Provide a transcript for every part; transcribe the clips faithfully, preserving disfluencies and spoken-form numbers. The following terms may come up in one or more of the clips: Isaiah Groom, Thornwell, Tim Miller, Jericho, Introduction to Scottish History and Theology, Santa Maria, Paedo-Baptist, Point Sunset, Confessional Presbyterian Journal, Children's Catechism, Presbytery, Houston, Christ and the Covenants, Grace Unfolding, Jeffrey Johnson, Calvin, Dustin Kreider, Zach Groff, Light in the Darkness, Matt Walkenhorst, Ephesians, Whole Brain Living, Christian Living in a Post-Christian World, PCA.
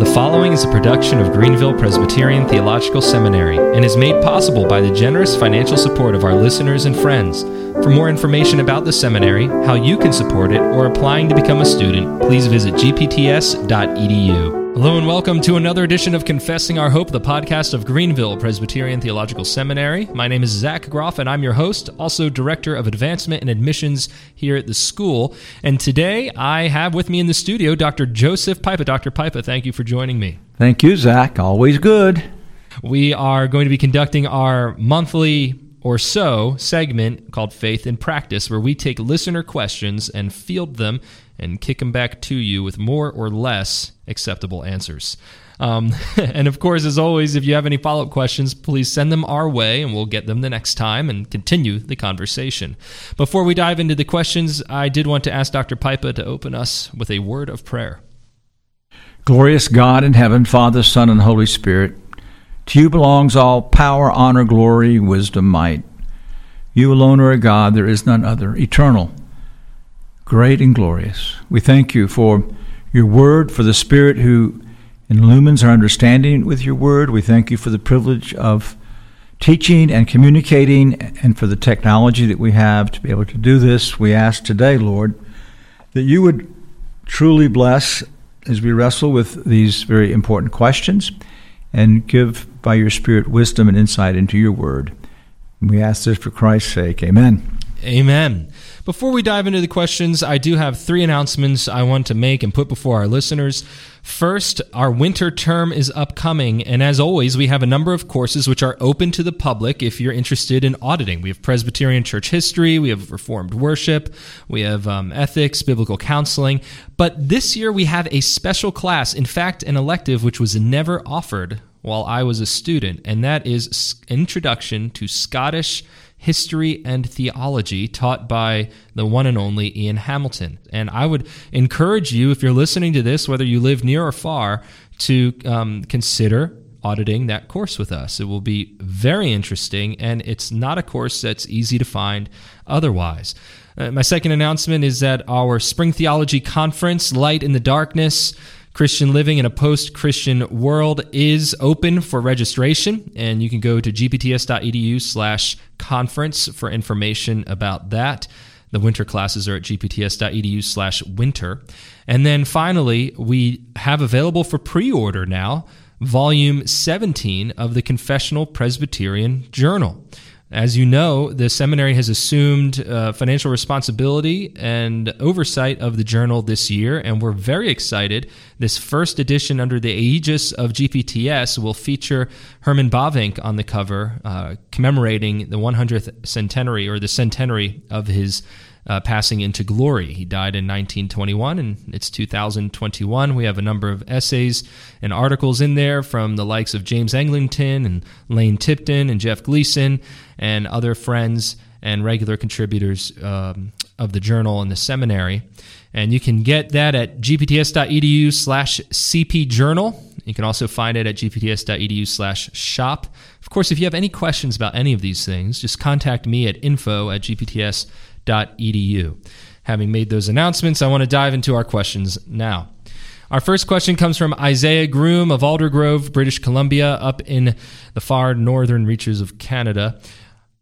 The following is a production of Greenville Presbyterian Theological Seminary and is made possible by the generous financial support of our listeners and friends. For more information about the seminary, how you can support it, or applying to become a student, please visit g p t s dot e d u. Hello and welcome to another edition of Confessing Our Hope, the podcast of Greenville Presbyterian Theological Seminary. My name is Zach Groff, and I'm your host, also Director of Advancement and Admissions here at the school. And today I have with me in the studio Doctor Joseph Pipa. Doctor Pipa, thank you for joining me. Thank you, Zach. Always good. We are going to be conducting our monthly or so segment called Faith in Practice, where we take listener questions and field them and kick them back to you with more or less acceptable answers. Um, and of course, as always, if you have any follow-up questions, please send them our way and we'll get them the next time and continue the conversation. Before we dive into the questions, I did want to ask Doctor Pipa to open us with a word of prayer. Glorious God in heaven, Father, Son, and Holy Spirit, to you belongs all power, honor, glory, wisdom, might. You alone are a God, there is none other, eternal, great and glorious. We thank you for your word, for the Spirit who illumines our understanding with your word. We thank you for the privilege of teaching and communicating and for the technology that we have to be able to do this. We ask today, Lord, that you would truly bless as we wrestle with these very important questions and give by your Spirit wisdom and insight into your word. And we ask this for Christ's sake. Amen. Amen. Before we dive into the questions, I do have three announcements I want to make and put before our listeners. First, our winter term is upcoming, and as always, we have a number of courses which are open to the public if you're interested in auditing. We have Presbyterian church history, we have Reformed worship, we have um, ethics, biblical counseling, but this year we have a special class, in fact, an elective which was never offered while I was a student, and that is Introduction to Scottish History and Theology, taught by the one and only Ian Hamilton. And I would encourage you, if you're listening to this, whether you live near or far, to um, consider auditing that course with us. It will be very interesting, and it's not a course that's easy to find otherwise. Uh, my second announcement is that our Spring Theology Conference, Light in the Darkness, Christian Living in a Post-Christian World, is open for registration, and you can go to g p t s dot e d u slash conference for information about that. The winter classes are at g p t s dot e d u slash winter. And then finally, we have available for pre-order now, Volume seventeen of the Confessional Presbyterian Journal. As you know, the seminary has assumed uh, financial responsibility and oversight of the journal this year, and we're very excited. This first edition under the aegis of G P T S will feature Herman Bavinck on the cover, uh, commemorating the one hundredth centenary, or the centenary of his Uh, passing into glory. He died in nineteen twenty-one, and it's two thousand twenty-one. We have a number of essays and articles in there from the likes of James Eglinton and Lane Tipton and Jeff Gleason and other friends and regular contributors um, of the journal and the seminary. And you can get that at g p t s dot e d u slash c p journal. You can also find it at g p t s dot e d u slash shop. Of course, if you have any questions about any of these things, just contact me at info at g p t s dot e d u. Having made those announcements, I want to dive into our questions now. Our first question comes from Isaiah Groom of Aldergrove, British Columbia, up in the far northern reaches of Canada.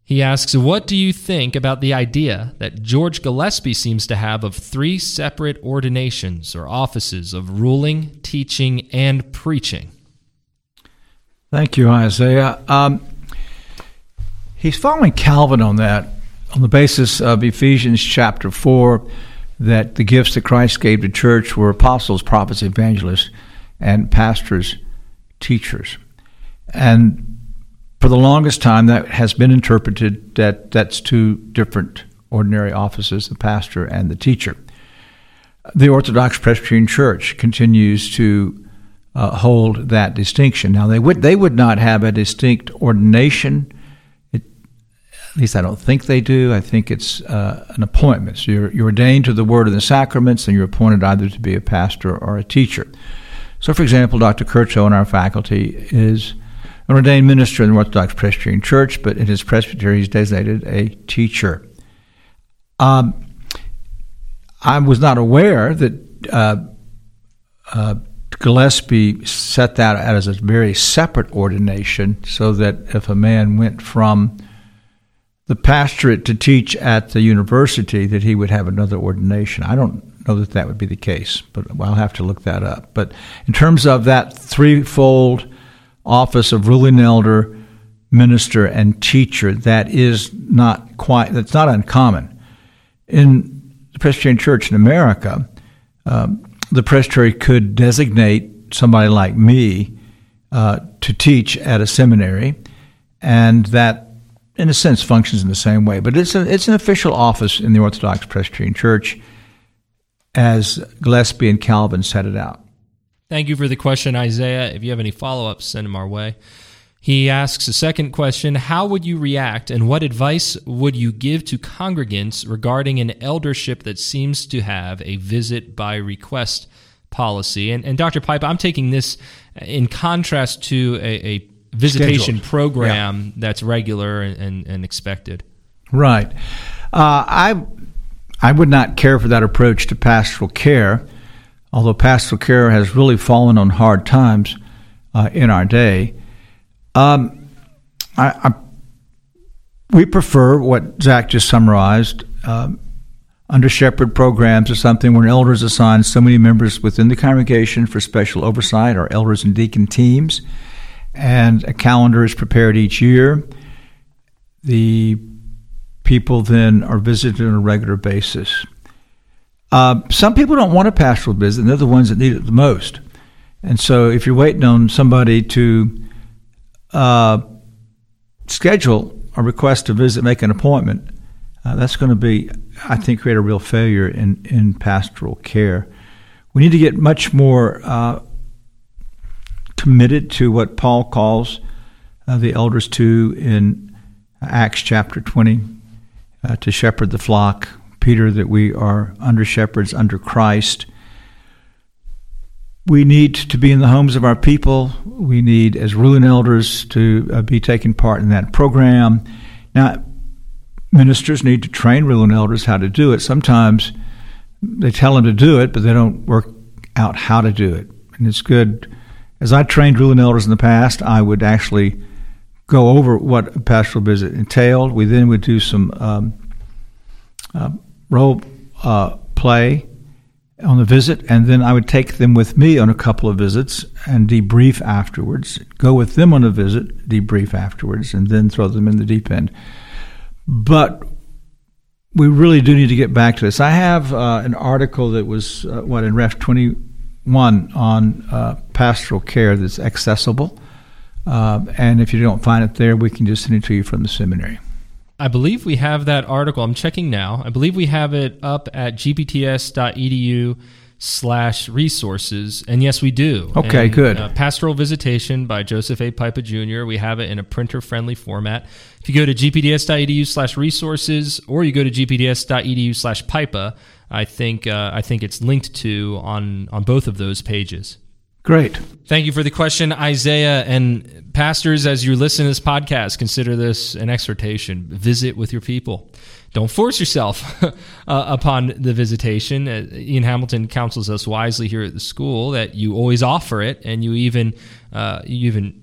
He asks, what do you think about the idea that George Gillespie seems to have of three separate ordinations or offices of ruling, teaching, and preaching? Thank you, Isaiah. Um, he's following Calvin on that, on the basis of Ephesians chapter four, that the gifts that Christ gave to church were apostles, prophets, evangelists, and pastors, teachers. And for the longest time, that has been interpreted that that's two different ordinary offices, the pastor and the teacher. The Orthodox Presbyterian Church continues to uh, hold that distinction. Now, they would they would not have a distinct ordination. At least I don't think they do. I think it's uh, an appointment. So you're, you're ordained to the word and the sacraments, and you're appointed either to be a pastor or a teacher. So, for example, Doctor Kirchhoff in our faculty is an ordained minister in the Orthodox Presbyterian Church, but in his presbytery he's designated a teacher. Um, I was not aware that uh, uh, Gillespie set that out as a very separate ordination, so that if a man went from the pastorate to teach at the university, that he would have another ordination. I don't know that that would be the case, but I'll have to look that up. But in terms of that threefold office of ruling elder, minister, and teacher, that is not quite, that's not uncommon. In the Presbyterian Church in America, um, the presbytery could designate somebody like me uh, to teach at a seminary, and that, in a sense, functions in the same way. But it's, a, it's an official office in the Orthodox Presbyterian Church, as Gillespie and Calvin set it out. Thank you for the question, Isaiah. If you have any follow-ups, send them our way. He asks a second question: how would you react, and what advice would you give to congregants regarding an eldership that seems to have a visit by request policy? And, and Doctor Pipa, I'm taking this in contrast to a, a visitation scheduled program, yeah, that's regular and, and, and expected. Right. Uh, I I would not care for that approach to pastoral care, although pastoral care has really fallen on hard times uh, in our day. Um, I, I, we prefer what Zach just summarized. Um, under shepherd programs or something, when elders assign so many members within the congregation for special oversight, or elders and deacon teams, and a calendar is prepared each year. The people then are visited on a regular basis. Uh, some people don't want a pastoral visit, and they're the ones that need it the most. And so if you're waiting on somebody to Uh, schedule a request to visit, make an appointment, uh, that's going to be, I think, create a real failure in, in pastoral care. We need to get much more uh, committed to what Paul calls uh, the elders to in Acts chapter twenty, uh, to shepherd the flock. Peter, that we are under shepherds under Christ. We need to be in the homes of our people. We need, as ruling elders, to uh, be taking part in that program. Now, ministers need to train ruling elders how to do it. Sometimes they tell them to do it, but they don't work out how to do it. And it's good. As I trained ruling elders in the past, I would actually go over what a pastoral visit entailed. We then would do some um, uh, role uh, play on the visit, and then I would take them with me on a couple of visits and debrief afterwards, go with them on a visit, debrief afterwards, and then throw them in the deep end. But we really do need to get back to this. I have uh, an article that was, uh, what, in Ref twenty-one on uh, pastoral care that's accessible, uh, and if you don't find it there, we can just send it to you from the seminary. I believe we have that article. I'm checking now. I believe we have it up at g p t s dot e d u slash resources. And yes, we do. Okay, and, good. Uh, Pastoral Visitation by Joseph A. Pipa Junior We have it in a printer-friendly format. If you go to g p t s dot e d u slash resources, or you go to g p t s dot e d u slash pipa, I think uh, I think it's linked to on on both of those pages. Great. Thank you for the question, Isaiah. And pastors, as you listen to this podcast, consider this an exhortation. Visit with your people. Don't force yourself uh, upon the visitation. Uh, Ian Hamilton counsels us wisely here at the school that you always offer it, and you even uh, you even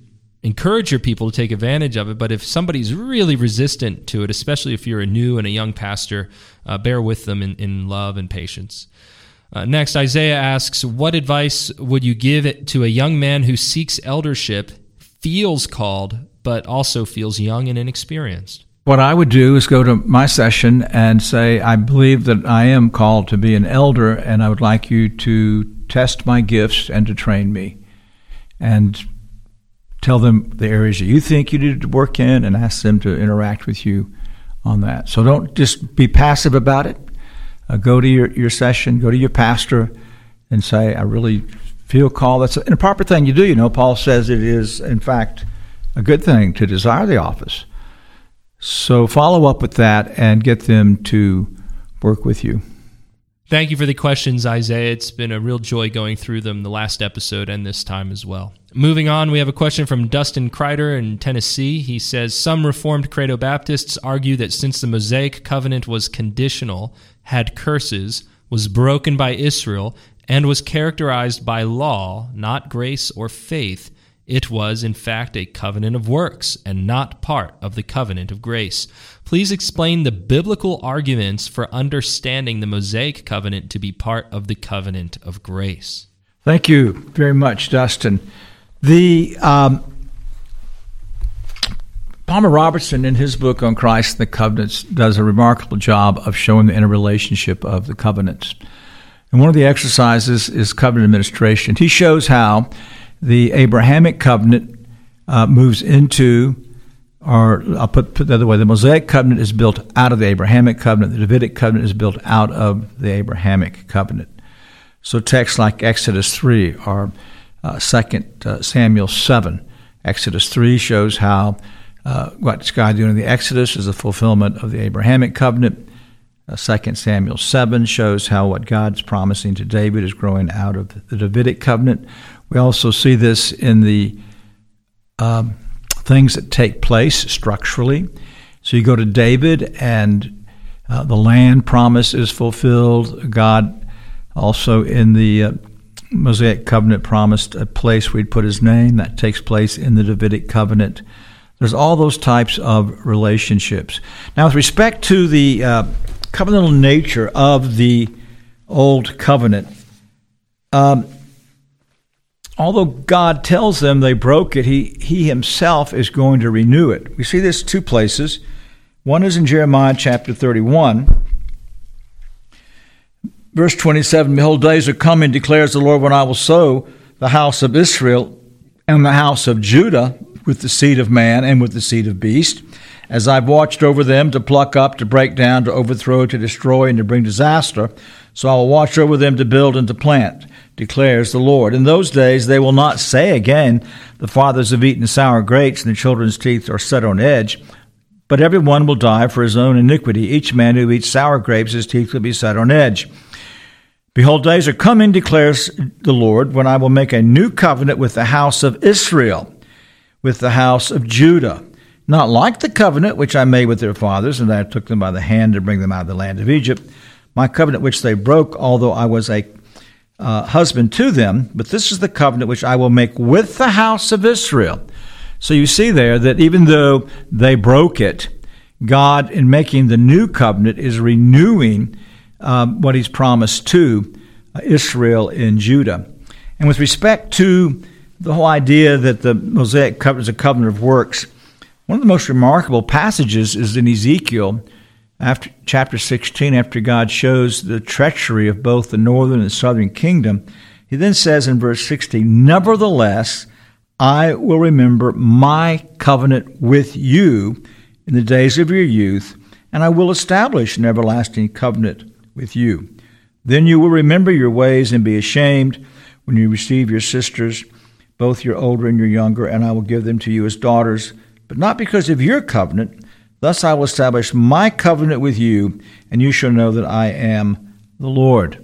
encourage your people to take advantage of it. But if somebody's really resistant to it, especially if you're a new and a young pastor, uh, bear with them in, in love and patience. Uh, next, Isaiah asks, what advice would you give it to a young man who seeks eldership, feels called, but also feels young and inexperienced? What I would do is go to my session and say, I believe that I am called to be an elder, and I would like you to test my gifts and to train me. And tell them the areas that you think you need to work in, and ask them to interact with you on that. So don't just be passive about it. Uh, go to your, your session, go to your pastor, and say, I really feel called. That's an improper thing you do. You know, Paul says it is, in fact, a good thing to desire the office. So follow up with that and get them to work with you. Thank you for the questions, Isaiah. It's been a real joy going through them the last episode and this time as well. Moving on, we have a question from Dustin Kreider in Tennessee. He says, some Reformed Credo Baptists argue that since the Mosaic Covenant was conditional, had curses, was broken by Israel, and was characterized by law, not grace or faith. It was, in fact, a covenant of works and not part of the covenant of grace. Please explain the biblical arguments for understanding the Mosaic covenant to be part of the covenant of grace. Thank you very much, Dustin. The um, Palmer Robertson, in his book on Christ and the Covenants, does a remarkable job of showing the interrelationship of the covenants. And one of the exercises is covenant administration. He shows how the Abrahamic covenant uh, moves into, or I'll put, put it the other way, the Mosaic covenant is built out of the Abrahamic covenant. The Davidic covenant is built out of the Abrahamic covenant. So texts like Exodus three or uh, Second Samuel seven. Exodus three shows how uh, what God doing in the Exodus is the fulfillment of the Abrahamic covenant. Uh, Second Samuel seven shows how what God's promising to David is growing out of the Davidic covenant. We also see this in the um, things that take place structurally. So you go to David, and uh, the land promise is fulfilled. God also in the uh, Mosaic covenant promised a place where he'd put his name. That takes place in the Davidic covenant. There's all those types of relationships. Now, with respect to the uh, covenantal nature of the Old Covenant, um, although God tells them they broke it, he, he himself is going to renew it. We see this two places. One is in Jeremiah chapter thirty-one, verse twenty-seven, "Behold, days are coming, declares the Lord, when I will sow the house of Israel and the house of Judah with the seed of man and with the seed of beast, as I've watched over them to pluck up, to break down, to overthrow, to destroy, and to bring disaster. So I will watch over them to build and to plant, declares the Lord. In those days they will not say again, the fathers have eaten sour grapes, and the children's teeth are set on edge. But every one will die for his own iniquity. Each man who eats sour grapes, his teeth will be set on edge. Behold, days are coming, declares the Lord, when I will make a new covenant with the house of Israel, with the house of Judah. Not like the covenant which I made with their fathers, and I took them by the hand to bring them out of the land of Egypt, my covenant which they broke, although I was a Uh, husband to them, but this is the covenant which I will make with the house of Israel." So you see there that even though they broke it, God, in making the new covenant, is renewing um, what he's promised to uh, Israel and Judah. And with respect to the whole idea that the Mosaic covenant is a covenant of works, one of the most remarkable passages is in Ezekiel, after chapter sixteen, after God shows the treachery of both the northern and southern kingdom, he then says in verse sixteen, "Nevertheless, I will remember my covenant with you in the days of your youth, and I will establish an everlasting covenant with you. Then you will remember your ways and be ashamed when you receive your sisters, both your older and your younger, and I will give them to you as daughters, but not because of your covenant. Thus I will establish my covenant with you, and you shall know that I am the Lord."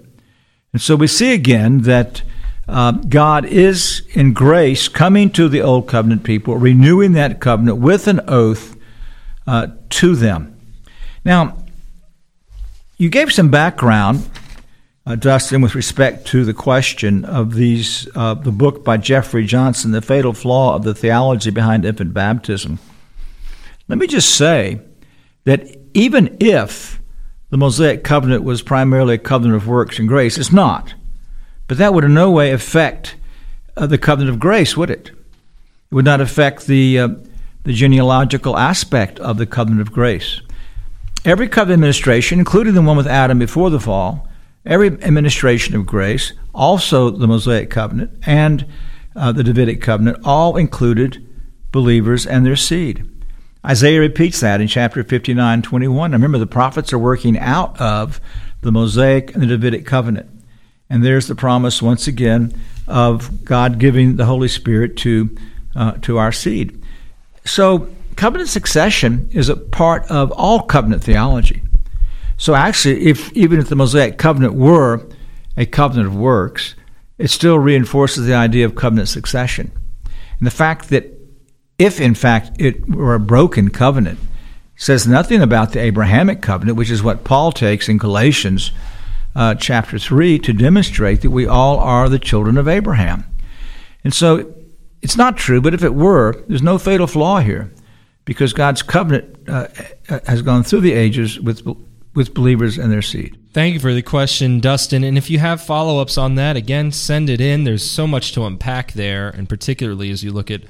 And so we see again that uh, God is, in grace, coming to the Old Covenant people, renewing that covenant with an oath uh, to them. Now, you gave some background, uh, Dustin, with respect to the question of these, uh, the book by Jeffrey Johnson, The Fatal Flaw of the Theology Behind Infant Baptism. Let me just say that even if the Mosaic covenant was primarily a covenant of works and grace, it's not. But that would in no way affect uh, the covenant of grace, would it? It would not affect the uh, the genealogical aspect of the covenant of grace. Every covenant administration, including the one with Adam before the fall, every administration of grace, also the Mosaic covenant and uh, the Davidic covenant, all included believers and their seed. Isaiah repeats that in chapter fifty-nine, twenty-one. Remember, the prophets are working out of the Mosaic and the Davidic covenant. And there's the promise, once again, of God giving the Holy Spirit to uh, to our seed. So covenant succession is a part of all covenant theology. So actually, if even if the Mosaic covenant were a covenant of works, it still reinforces the idea of covenant succession. And the fact that if, in fact, it were a broken covenant, says nothing about the Abrahamic covenant, which is what Paul takes in Galatians uh, chapter three to demonstrate that we all are the children of Abraham. And so it's not true, but if it were, there's no fatal flaw here, because God's covenant uh, has gone through the ages with with believers and their seed. Thank you for the question, Dustin. And if you have follow-ups on that, again, send it in. There's so much to unpack there, and particularly as you look at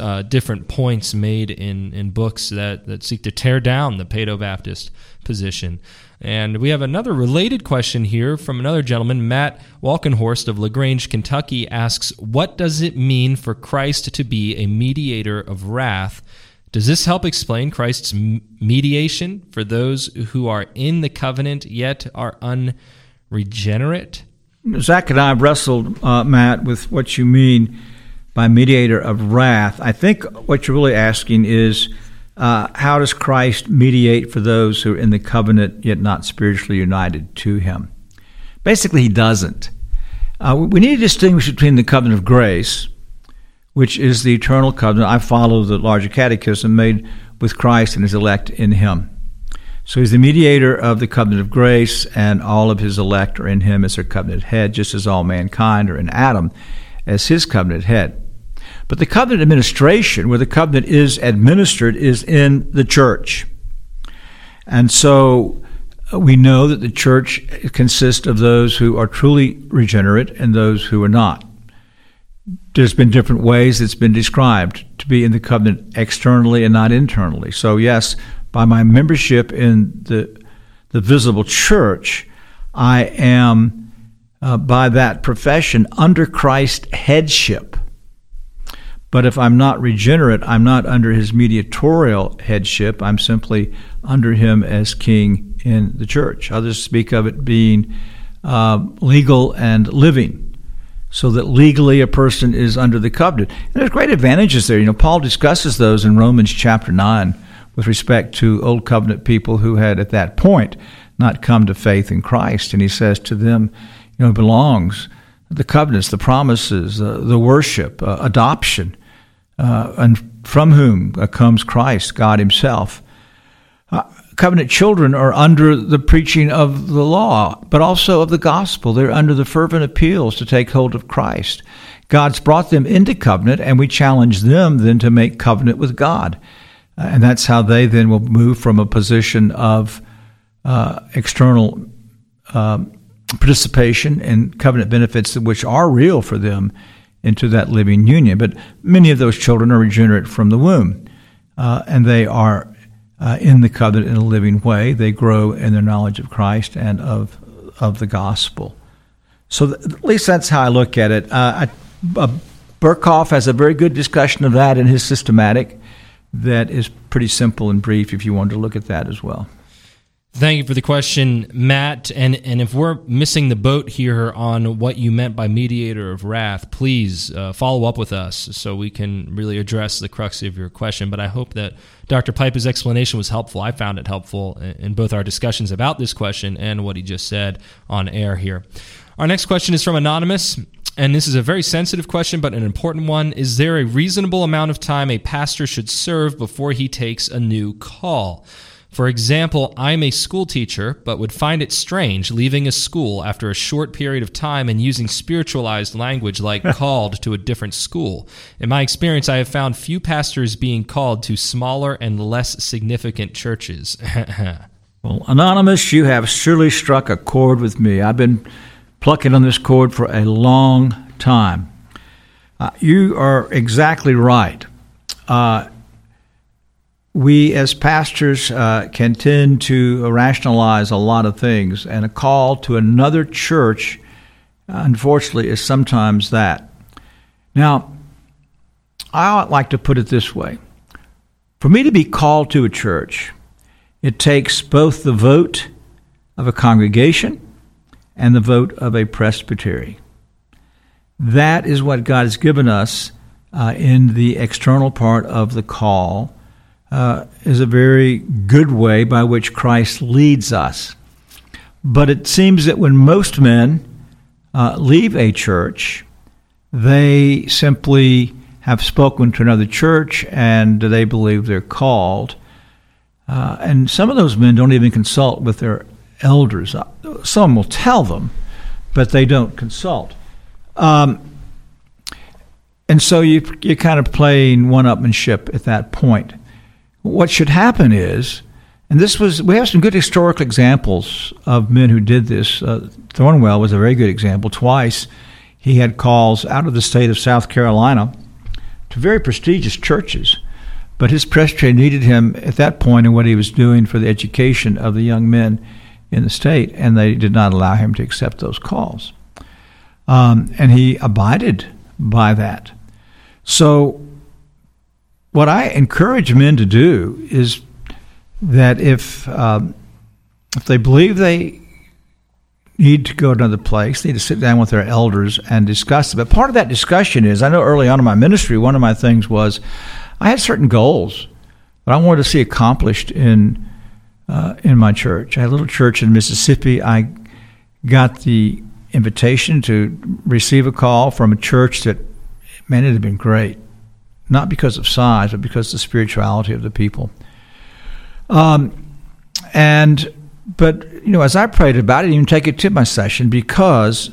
uh, different points made in, in books that, that seek to tear down the Paedo-Baptist position. And we have another related question here from another gentleman. Matt Walkenhorst of LaGrange, Kentucky, asks, what does it mean for Christ to be a mediator of wrath? Does this help explain Christ's mediation for those who are in the covenant yet are unregenerate? Zach and I wrestled, uh, Matt, with what you mean by mediator of wrath. I think what you're really asking is, uh, how does Christ mediate for those who are in the covenant yet not spiritually united to him? Basically, he doesn't. Uh, we need to distinguish between the covenant of grace, which is the eternal covenant. I follow the larger catechism made with Christ and his elect in him. So he's the mediator of the covenant of grace, and all of his elect are in him as their covenant head, just as all mankind are in Adam as his covenant head. But the covenant administration, where the covenant is administered, is in the church. And so we know that the church consists of those who are truly regenerate and those who are not. There's been different ways it's been described to be in the covenant externally and not internally. So yes, by my membership in the the visible church, I am, uh, by that profession, under Christ's headship. But if I'm not regenerate, I'm not under his mediatorial headship. I'm simply under him as king in the church. Others speak of it being uh, legal and living, so that legally a person is under the covenant. And there's great advantages there. You know, Paul discusses those in Romans chapter nine with respect to old covenant people who had at that point not come to faith in Christ. And he says to them, you know, it belongs, the covenants, the promises, uh, the worship, uh, adoption, uh, and from whom comes Christ, God himself. Uh, Covenant children are under the preaching of the law, but also of the gospel. They're under the fervent appeals to take hold of Christ. God's brought them into covenant, and we challenge them then to make covenant with God. And that's how they then will move from a position of uh, external um, participation in covenant benefits, which are real for them, into that living union. But many of those children are regenerate from the womb, uh, and they are Uh, in the covenant in a living way. They grow in their knowledge of Christ and of of the gospel. So th- at least that's how I look at it. Uh, I, uh, Burkhoff has a very good discussion of that in his systematic that is pretty simple and brief if you wanted to look at that as well. Thank you for the question, Matt. And and if we're missing the boat here on what you meant by mediator of wrath, please uh, follow up with us so we can really address the crux of your question. But I hope that Doctor Pipa's explanation was helpful. I found it helpful in both our discussions about this question and what he just said on air here. Our next question is from Anonymous, and this is a very sensitive question but an important one. Is there a reasonable amount of time a pastor should serve before he takes a new call? For example, I'm a school teacher, but would find it strange leaving a school after a short period of time and using spiritualized language like called to a different school. In my experience, I have found few pastors being called to smaller and less significant churches. Well, Anonymous, you have surely struck a chord with me. I've been plucking on this chord for a long time. Uh, you are exactly right. Uh We as pastors uh, can tend to rationalize a lot of things, and a call to another church, unfortunately, is sometimes that. Now, I like to put it this way. For me to be called to a church, it takes both the vote of a congregation and the vote of a presbytery. That is what God has given us uh, in the external part of the call. Uh, is a very good way by which Christ leads us. But it seems that when most men uh, leave a church, they simply have spoken to another church and they believe they're called. Uh, and some of those men don't even consult with their elders. Some will tell them, but they don't consult. Um, and so you, you're kind of playing one-upmanship at that point. What should happen is, and this was, we have some good historical examples of men who did this. Uh, Thornwell was a very good example. Twice he had calls out of the state of South Carolina to very prestigious churches, but his presbytery needed him at that point in what he was doing for the education of the young men in the state, and they did not allow him to accept those calls. Um, and he abided by that. So what I encourage men to do is that if um, if they believe they need to go to another place, they need to sit down with their elders and discuss it. But part of that discussion is, I know early on in my ministry, one of my things was I had certain goals that I wanted to see accomplished in uh, in my church. I had a little church in Mississippi. I got the invitation to receive a call from a church that, man, it had been great. Not because of size, but because of the spirituality of the people. Um, and but you know, as I prayed about it, I didn't even take it to my session because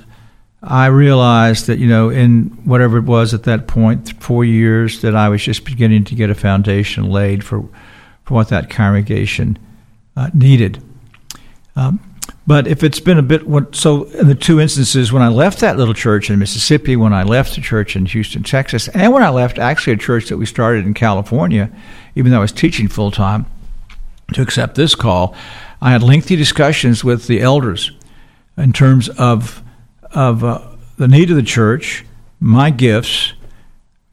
I realized that, you know, in whatever it was at that point, four years, that I was just beginning to get a foundation laid for for what that congregation uh, needed. Um, but if it's been a bit, so in the two instances when I left that little church in Mississippi, when I left the church in Houston, Texas, and when I left actually a church that we started in California, even though I was teaching full time, to accept this call, I had lengthy discussions with the elders in terms of of uh, the need of the church, my gifts,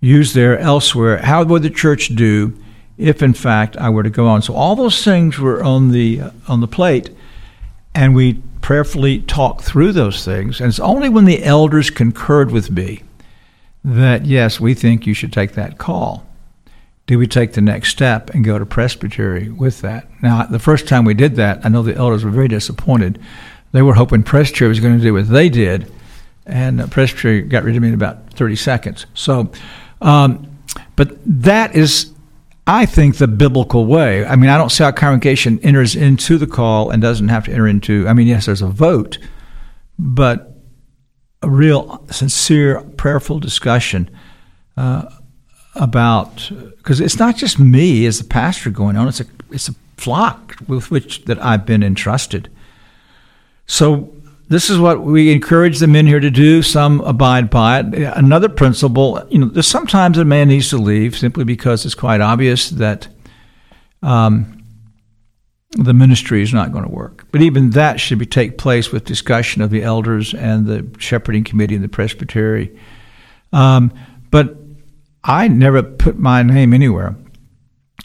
used there elsewhere. How would the church do if, in fact, I were to go on? So all those things were on the uh, on the plate, and we prayerfully talked through those things. And it's only when the elders concurred with me that, yes, we think you should take that call. Did we take the next step and go to Presbytery with that? Now, the first time we did that, I know the elders were very disappointed. They were hoping Presbytery was going to do what they did, and uh, Presbytery got rid of me in about thirty seconds. So, um, but that is, I think, the biblical way. I mean, I don't see how congregation enters into the call and doesn't have to enter into, I mean, yes, there's a vote, but a real, sincere, prayerful discussion uh about, because it's not just me as the pastor going on, it's a it's a flock with which that I've been entrusted. So this is what we encourage the men here to do. Some abide by it. Another principle, you know, there's sometimes a man needs to leave simply because it's quite obvious that um, the ministry is not going to work. But even that should be take place with discussion of the elders and the shepherding committee and the presbytery. Um, but I never put my name anywhere.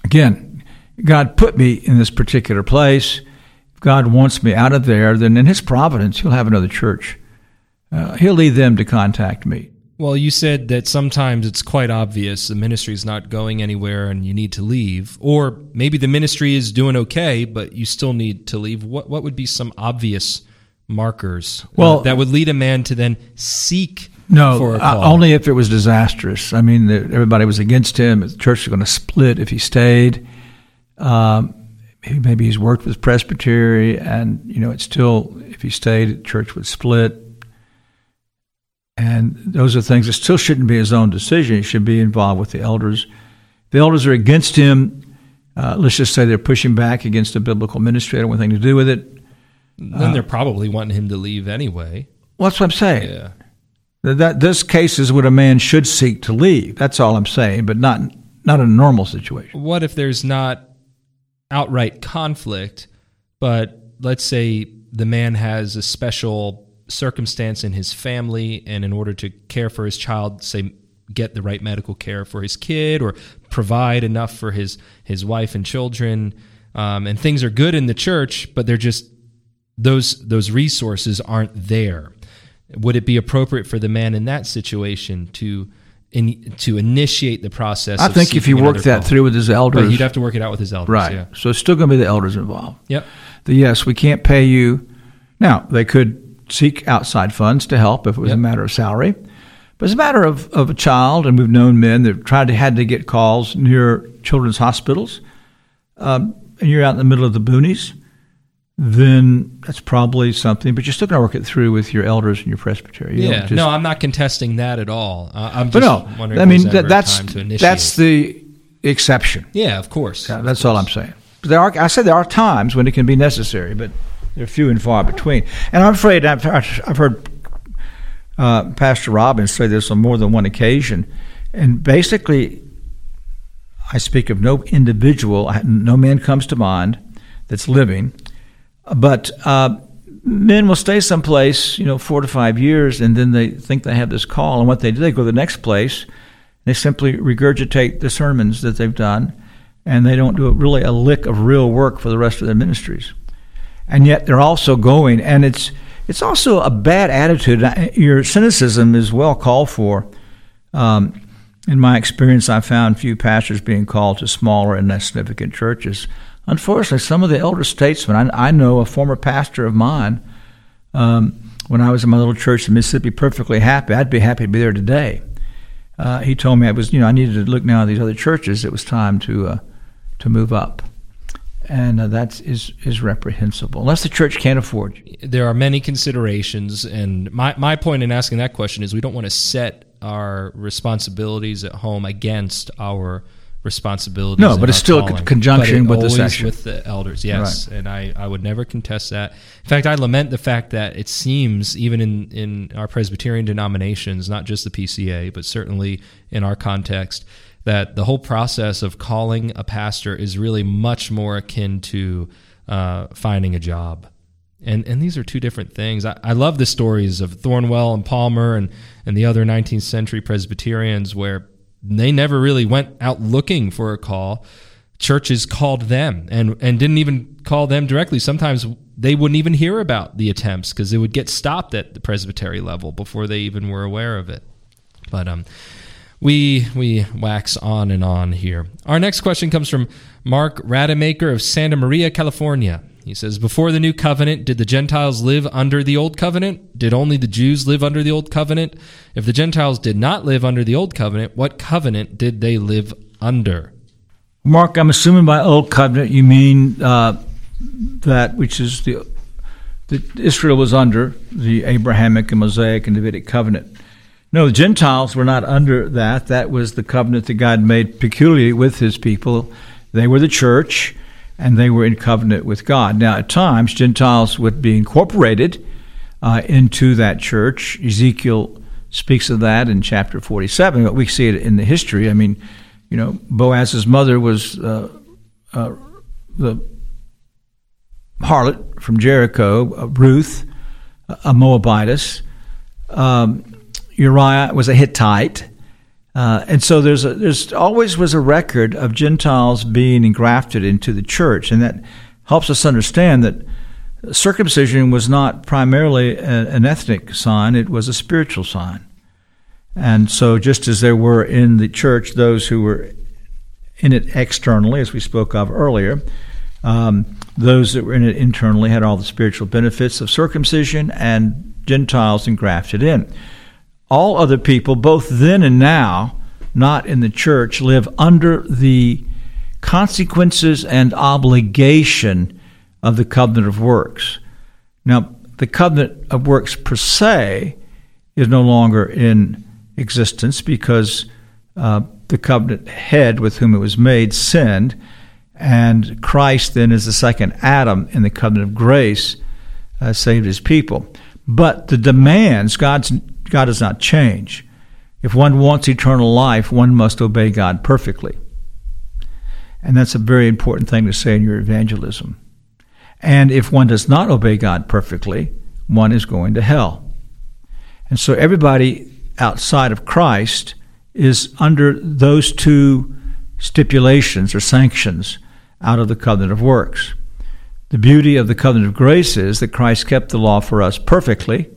Again, God put me in this particular place. If God wants me out of there, then in his providence, he'll have another church. Uh, he'll lead them to contact me. Well, you said that sometimes it's quite obvious the ministry's not going anywhere and you need to leave, or maybe the ministry is doing okay, but you still need to leave. What what would be some obvious markers well, uh, that would lead a man to then seek No, only if it was disastrous. I mean, the, everybody was against him. The church was going to split if he stayed. Um, maybe he's worked with Presbytery, and, you know, it's still, if he stayed, the church would split. And those are things that still shouldn't be his own decision. He should be involved with the elders. If the elders are against him, uh, let's just say they're pushing back against the biblical ministry. I don't want anything to do with it. Then uh, they're probably wanting him to leave anyway. Well, that's what I'm saying. Yeah. That this case is what a man should seek to leave. That's all I'm saying, but not not a normal situation. What if there's not outright conflict, but let's say the man has a special circumstance in his family, and in order to care for his child, say get the right medical care for his kid or provide enough for his, his wife and children, um, and things are good in the church, but they're just those those resources aren't there. Would it be appropriate for the man in that situation to in, to initiate the process? I of think if you work that call. through with his elders. But you'd have to work it out with his elders. Right. Yeah. So it's still going to be the elders involved. Yep. The yes, we can't pay you. Now, they could seek outside funds to help if it was yep. a matter of salary. But it's a matter of, of a child, and we've known men that tried to had to get calls near children's hospitals, um, and you're out in the middle of the boonies. then that's probably something, but you're still going to work it through with your elders and your presbytery. You yeah, just, no, I'm not contesting that at all. Uh, I'm just no, wondering I mean, that, that's, time to initiate. That's the exception. Yeah, of course. Yeah, that's of course. all I'm saying. But there are, I said there are times when it can be necessary, but they're few and far between. And I'm afraid I've, I've heard uh, Pastor Robbins say this on more than one occasion, and basically I speak of no individual, no man comes to mind that's living, but uh, men will stay someplace, you know, four to five years, and then they think they have this call, and what they do, they go to the next place, they simply regurgitate the sermons that they've done, and they don't do really a lick of real work for the rest of their ministries. And yet they're also going, and it's it's also a bad attitude. Your cynicism is well called for. Um, in my experience, I found few pastors being called to smaller and less significant churches. Unfortunately, some of the elder statesmen, I, I know a former pastor of mine, um, when I was in my little church in Mississippi, perfectly happy. I'd be happy to be there today. Uh, he told me I was, you know, I needed to look now at these other churches. It was time to uh, to move up. And uh, that is, is reprehensible, unless the church can't afford you. There are many considerations, and my, my point in asking that question is we don't want to set our responsibilities at home against our responsibilities. No, but it's still in conjunction with the session. With the elders, yes, right. And I, I would never contest that. In fact, I lament the fact that it seems, even in, in our Presbyterian denominations, not just the P C A, but certainly in our context, that the whole process of calling a pastor is really much more akin to uh, finding a job. And and these are two different things. I, I love the stories of Thornwell and Palmer and, and the other nineteenth century Presbyterians where they never really went out looking for a call. Churches called them and, and didn't even call them directly. Sometimes they wouldn't even hear about the attempts because they would get stopped at the presbytery level before they even were aware of it. But... um. We we wax on and on here. Our next question comes from Mark Rademacher of Santa Maria, California. He says, before the new covenant, did the Gentiles live under the old covenant? Did only the Jews live under the old covenant? If the Gentiles did not live under the old covenant, what covenant did they live under? Mark, I'm assuming by old covenant you mean uh, that which is the that Israel was under, the Abrahamic and Mosaic and Davidic covenant. No, the Gentiles were not under that. That was the covenant that God made peculiarly with his people. They were the church, and they were in covenant with God. Now, at times, Gentiles would be incorporated uh, into that church. Ezekiel speaks of that in chapter forty-seven, but we see it in the history. I mean, you know, Boaz's mother was uh, uh, the harlot from Jericho, uh, Ruth, a Moabitess. Um Uriah was a Hittite, uh, and so there's a, there's always was a record of Gentiles being engrafted into the church, and that helps us understand that circumcision was not primarily a, an ethnic sign, it was a spiritual sign. And so just as there were in the church those who were in it externally, as we spoke of earlier, um, those that were in it internally had all the spiritual benefits of circumcision, and Gentiles engrafted in. All other people, both then and now, not in the church, live under the consequences and obligation of the covenant of works. Now, the covenant of works per se is no longer in existence because uh, the covenant head with whom it was made sinned, and Christ then is the second Adam in the covenant of grace, uh, saved his people. But the demands, God's God does not change. If one wants eternal life, one must obey God perfectly. And that's a very important thing to say in your evangelism. And if one does not obey God perfectly, one is going to hell. And so everybody outside of Christ is under those two stipulations or sanctions out of the covenant of works. The beauty of the covenant of grace is that Christ kept the law for us perfectly,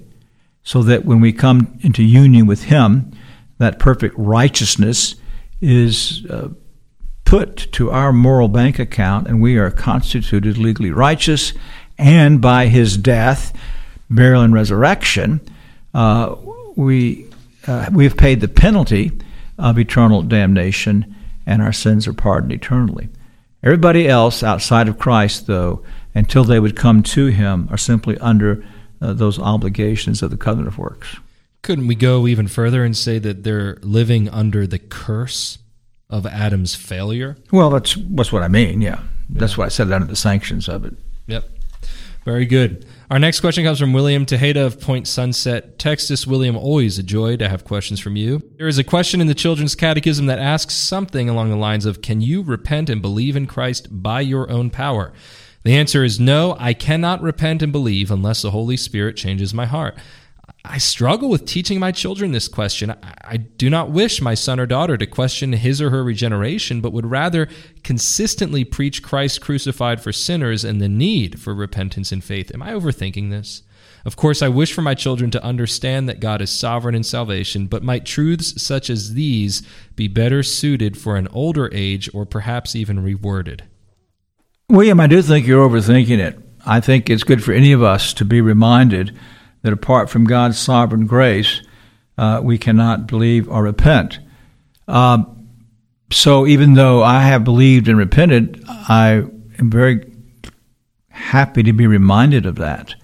so that when we come into union with him, that perfect righteousness is uh, put to our moral bank account, and we are constituted legally righteous. And by his death, burial, and resurrection, uh, we uh, we have paid the penalty of eternal damnation, and our sins are pardoned eternally. Everybody else outside of Christ, though, until they would come to him, are simply under uh, those obligations of the covenant of works. Couldn't we go even further and say that they're living under the curse of Adam's failure? Well, that's, that's what I mean, yeah. yeah. That's why I said it, under the sanctions of it. Yep. Very good. Our next question comes from William Tejeda of Point Sunset, Texas. William, always a joy to have questions from you. There is a question in the Children's Catechism that asks something along the lines of, can you repent and believe in Christ by your own power? The answer is no, I cannot repent and believe unless the Holy Spirit changes my heart. I struggle with teaching my children this question. I do not wish my son or daughter to question his or her regeneration, but would rather consistently preach Christ crucified for sinners and the need for repentance and faith. Am I overthinking this? Of course, I wish for my children to understand that God is sovereign in salvation, but might truths such as these be better suited for an older age or perhaps even reworded? William, I do think you're overthinking it. I think it's good for any of us to be reminded that apart from God's sovereign grace, uh, we cannot believe or repent. Uh, so even though I have believed and repented, I am very happy to be reminded of that.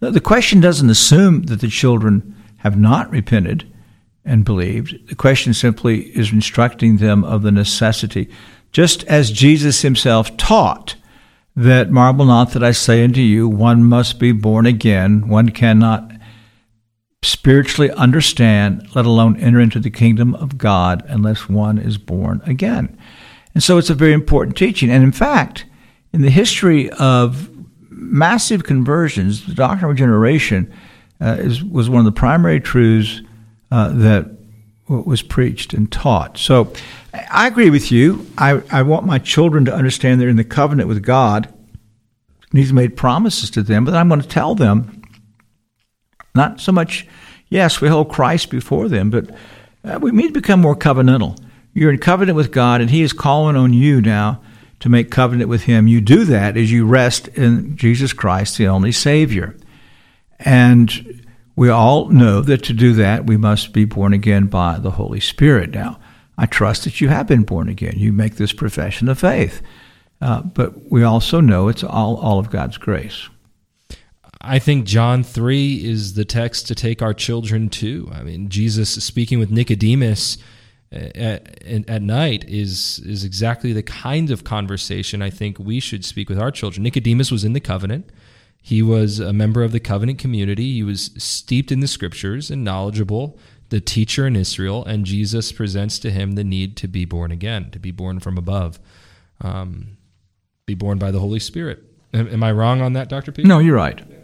The question doesn't assume that the children have not repented and believed. The question simply is instructing them of the necessity, just as Jesus himself taught, that marvel not that I say unto you, one must be born again. One cannot spiritually understand, let alone enter into the kingdom of God, unless one is born again. And so it's a very important teaching. And in fact, in the history of massive conversions, the doctrine of regeneration uh, is, was one of the primary truths uh, that was preached and taught. So I agree with you. I, I want my children to understand they're in the covenant with God, and he's made promises to them, but I'm going to tell them, not so much, yes, we hold Christ before them, but uh, we need to become more covenantal. You're in covenant with God, and he is calling on you now to make covenant with him. You do that as you rest in Jesus Christ, the only Savior. And we all know that to do that, we must be born again by the Holy Spirit. Now, I trust that you have been born again. You make this profession of faith. Uh, but we also know it's all, all of God's grace. I think John three is the text to take our children to. I mean, Jesus speaking with Nicodemus at, at night is, is exactly the kind of conversation I think we should speak with our children. Nicodemus was in the covenant. He was a member of the covenant community. He was steeped in the scriptures and knowledgeable, the teacher in Israel, and Jesus presents to him the need to be born again, to be born from above, um, be born by the Holy Spirit. Am, am I wrong on that, Doctor Pipa? No, you're right. Yeah.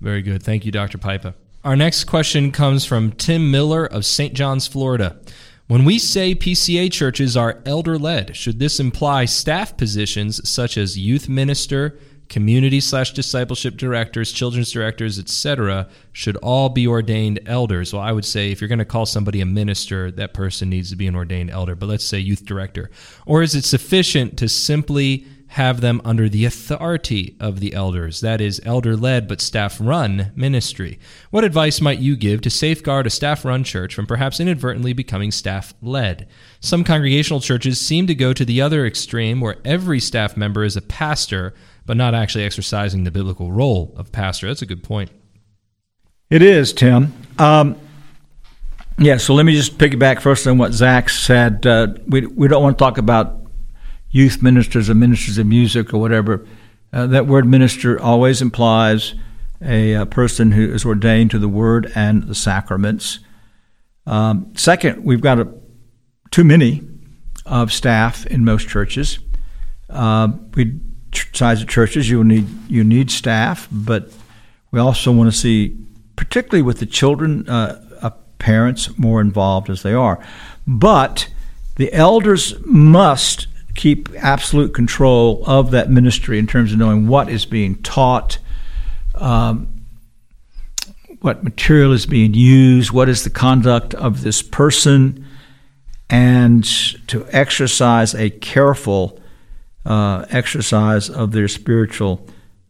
Very good. Thank you, Doctor Pipa. Our next question comes from Tim Miller of Saint John's, Florida. When we say P C A churches are elder-led, should this imply staff positions such as youth minister, community slash discipleship directors, children's directors, et cetera, should all be ordained elders? Well, I would say if you're going to call somebody a minister, that person needs to be an ordained elder, but let's say youth director. Or is it sufficient to simply have them under the authority of the elders? That is, elder-led but staff-run ministry. What advice might you give to safeguard a staff-run church from perhaps inadvertently becoming staff-led? Some congregational churches seem to go to the other extreme where every staff member is a pastor, but not actually exercising the biblical role of pastor. That's a good point. It is, Tim. Um, yeah, so let me just piggyback first on what Zach said. Uh, we we don't want to talk about youth ministers or ministers of music or whatever. Uh, that word minister always implies a, a person who is ordained to the word and the sacraments. Um, second, we've got a, too many of staff in most churches. Uh, we size of churches, you need you need staff, but we also want to see, particularly with the children, uh, uh, parents more involved as they are. But the elders must keep absolute control of that ministry in terms of knowing what is being taught, um, what material is being used, what is the conduct of this person, and to exercise a careful Uh, exercise of their spiritual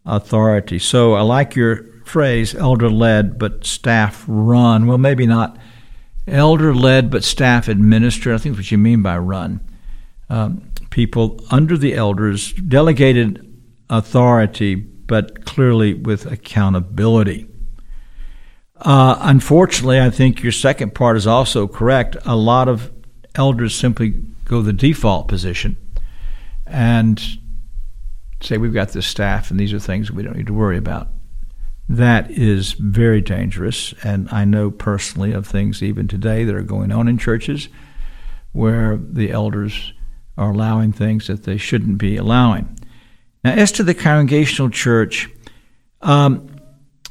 authority. So I like your phrase, elder-led but staff-run. Well, maybe not elder-led but staff-administered. I think that's what you mean by run. Um, people under the elders, delegated authority, but clearly with accountability. Uh, unfortunately, I think your second part is also correct. A lot of elders simply go the default position and say, we've got this staff and these are things we don't need to worry about. That is very dangerous, and I know personally of things even today that are going on in churches where the elders are allowing things that they shouldn't be allowing. Now, as to the congregational church, um,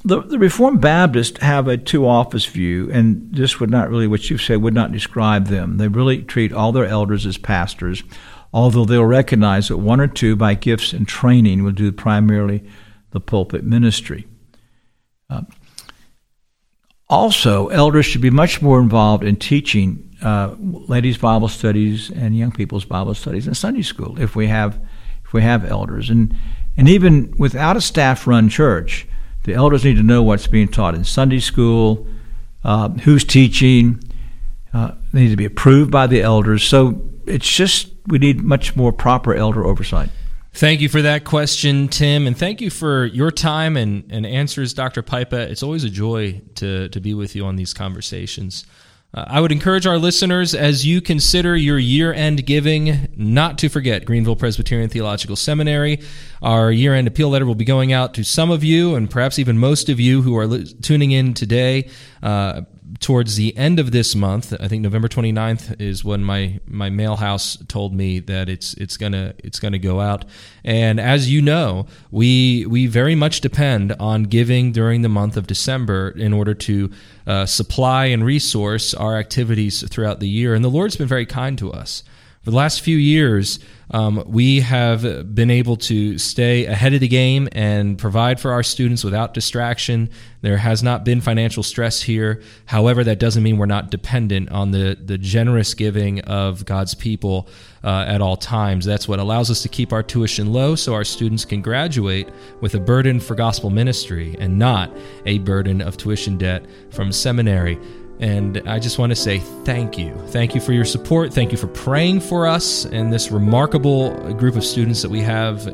the, the Reformed Baptists have a two-office view, and this would not really, what you've said, would not describe them. They really treat all their elders as pastors, although they'll recognize that one or two, by gifts and training, will do primarily the pulpit ministry. Uh, also, elders should be much more involved in teaching uh, ladies' Bible studies and young people's Bible studies and Sunday school if we have we have elders. And and even without a staff-run church, the elders need to know what's being taught in Sunday school, uh, who's teaching. Uh, they need to be approved by the elders. So it's just we need much more proper elder oversight. Thank you for that question, Tim, and thank you for your time and, and answers, Doctor Pipa. It's always a joy to, to be with you on these conversations. Uh, I would encourage our listeners, as you consider your year-end giving, not to forget Greenville Presbyterian Theological Seminary. Our year-end appeal letter will be going out to some of you, and perhaps even most of you who are li- tuning in today uh, towards the end of this month. I think November twenty-ninth is when my, my mail house told me that it's it's gonna it's gonna go out. And as you know, we we very much depend on giving during the month of December in order to Uh, supply and resource our activities throughout the year. And the Lord's been very kind to us. For the last few years, um, we have been able to stay ahead of the game and provide for our students without distraction. There has not been financial stress here. However, that doesn't mean we're not dependent on the, the generous giving of God's people uh, at all times. That's what allows us to keep our tuition low so our students can graduate with a burden for gospel ministry and not a burden of tuition debt from seminary. And I just want to say thank you. Thank you for your support. Thank you for praying for us and this remarkable group of students that we have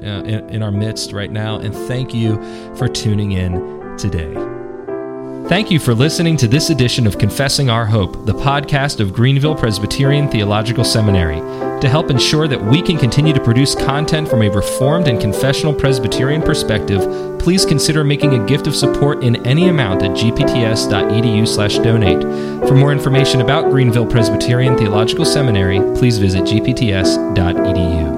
in our midst right now. And thank you for tuning in today. Thank you for listening to this edition of Confessing Our Hope, the podcast of Greenville Presbyterian Theological Seminary. To help ensure that we can continue to produce content from a Reformed and confessional Presbyterian perspective, please consider making a gift of support in any amount at g p t s dot e d u slash donate. For more information about Greenville Presbyterian Theological Seminary, please visit g p t s dot e d u.